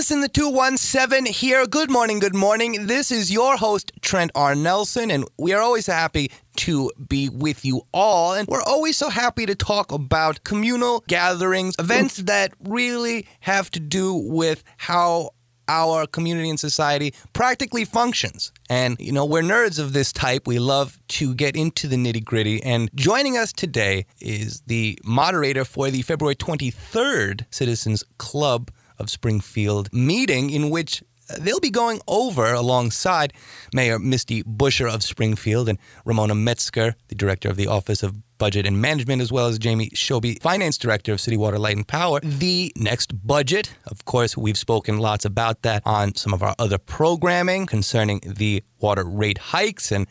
Business in the 217 here. Good morning, good morning. This is your host, Trent R. Nelson, and we are always happy to be with you all. And we're always so happy to talk about communal gatherings, events that really have to do with how our community and society practically functions. And, you know, we're nerds of this type. We love to get into the nitty-gritty. And joining us today is the moderator for the February 23rd Citizens Club of Springfield meeting, in which they'll be going over, alongside Mayor Misty Buescher of Springfield and Ramona Metzger, the director of the Office of Budget and Management, as well as Jamie Shobe, Finance Director of City Water, Light and Power, the next budget. Of course, we've spoken lots about that on some of our other programming concerning the water rate hikes and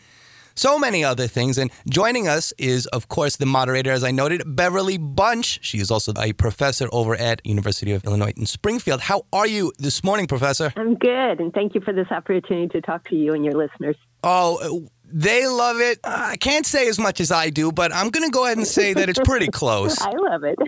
so many other things. And joining us is, of course, the moderator, as I noted, Beverly Bunch. She is also a professor over at University of Illinois in Springfield. How are you this morning, Professor? I'm good, and thank you for this opportunity to talk to you and your listeners. Oh, they love it. I can't say as much as I do, but I'm going to go ahead and say that it's pretty close. I love it.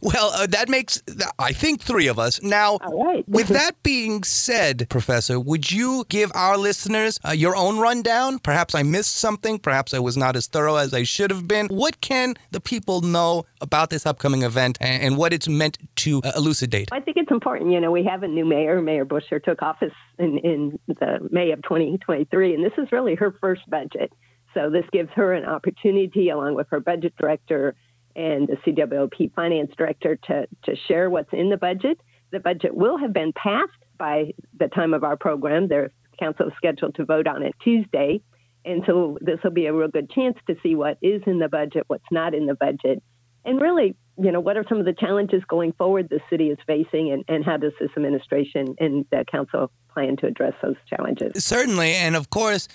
Well, that makes, I think, three of us. Now, right. With that being said, Professor, would you give our listeners your own rundown? Perhaps I missed something. Perhaps I was not as thorough as I should have been. What can the people know about this upcoming event and what it's meant to elucidate? I think it's important. You know, we have a new mayor. Mayor Buescher took office in the May of 2023, and this is really her first budget. So this gives her an opportunity, along with her budget director and the CWOP finance director, to share what's in the budget. The budget will have been passed by the time of our program. The council is scheduled to vote on it Tuesday. And so this will be a real good chance to see what is in the budget, what's not in the budget. And really, you know, what are some of the challenges going forward the city is facing, and how does this administration and the council plan to address those challenges? Certainly. And of course,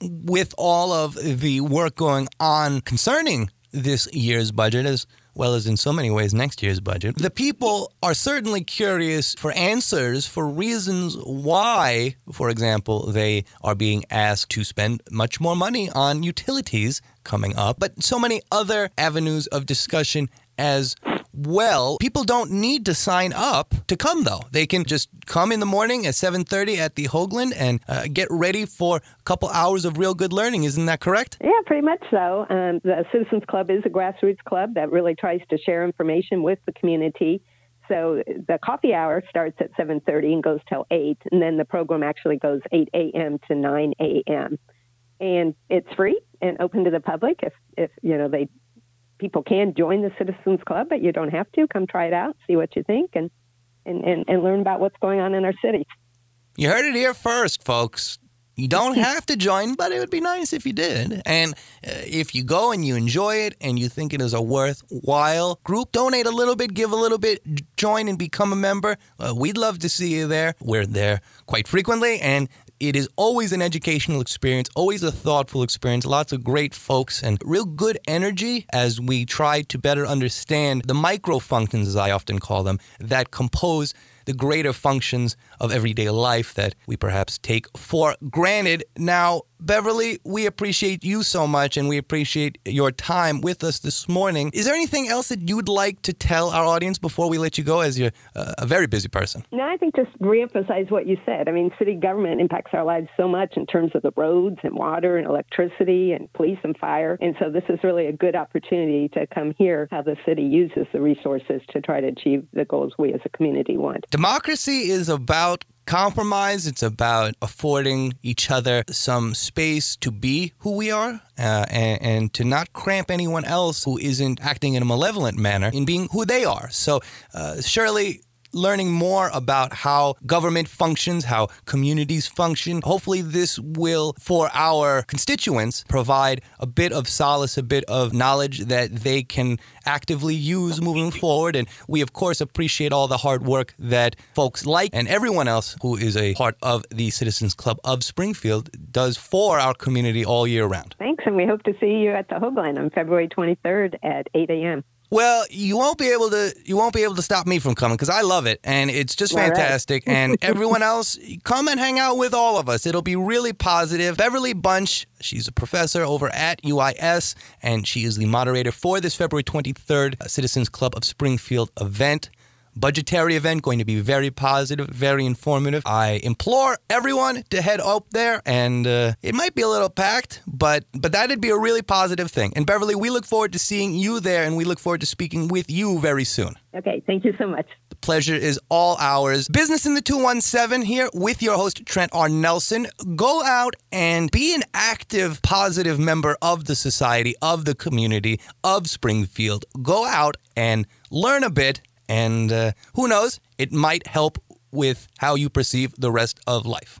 with all of the work going on concerning this year's budget, as well as in so many ways next year's budget, the people are certainly curious for answers, for reasons why, for example, they are being asked to spend much more money on utilities coming up, but so many other avenues of discussion as well. People don't need to sign up to come, though. They can just come in the morning at 7:30 at the Hoagland and get ready for a couple hours of real good learning. Isn't that correct? Yeah, pretty much so. The Citizens Club is a grassroots club that really tries to share information with the community. So the coffee hour starts at 7:30 and goes till 8, and then the program actually goes 8 a.m. to 9 a.m. And it's free and open to the public. If you know, they people can join the Citizens Club, but you don't have to. Come try it out, see what you think, and learn about what's going on in our city. You heard it here first, folks. You don't have to join, but it would be nice if you did. And if you go and you enjoy it and you think it is a worthwhile group, donate a little bit, give a little bit, join and become a member. We'd love to see you there. We're there quite frequently, and it is always an educational experience, always a thoughtful experience, lots of great folks and real good energy as we try to better understand the micro functions, as I often call them, that compose the greater functions of everyday life that we perhaps take for granted. Now, Beverly, we appreciate you so much, and we appreciate your time with us this morning. Is there anything else that you'd like to tell our audience before we let you go, as you're a very busy person? No, I think just reemphasize what you said. I mean, city government impacts our lives so much in terms of the roads and water and electricity and police and fire. And so this is really a good opportunity to come hear how the city uses the resources to try to achieve the goals we as a community want. Democracy is about compromise. It's about affording each other some space to be who we are and to not cramp anyone else who isn't acting in a malevolent manner in being who they are. So surely learning more about how government functions, how communities function, hopefully this will, for our constituents, provide a bit of solace, a bit of knowledge that they can actively use moving forward. And we, of course, appreciate all the hard work that folks like and everyone else who is a part of the Citizens Club of Springfield does for our community all year round. Thanks, and we hope to see you at the Hoagland on February 23rd at 8 a.m. Well, you won't be able to stop me from coming, because I love it, and it's just fantastic. Right. And everyone else, come and hang out with all of us. It'll be really positive. Beverly Bunch, she's a professor over at UIS, and she is the moderator for this February 23rd Citizens Club of Springfield event. budgetary event, going to be very positive, very informative. I implore everyone to head up there, and it might be a little packed, but that'd be a really positive thing. And Beverly, we look forward to seeing you there, and we look forward to speaking with you very soon. Okay, thank you so much. The pleasure is all ours. Business in the 217 here with your host, Trent R. Nelson. Go out and be an active, positive member of the society, of the community, of Springfield. Go out and learn a bit, and who knows, it might help with how you perceive the rest of life.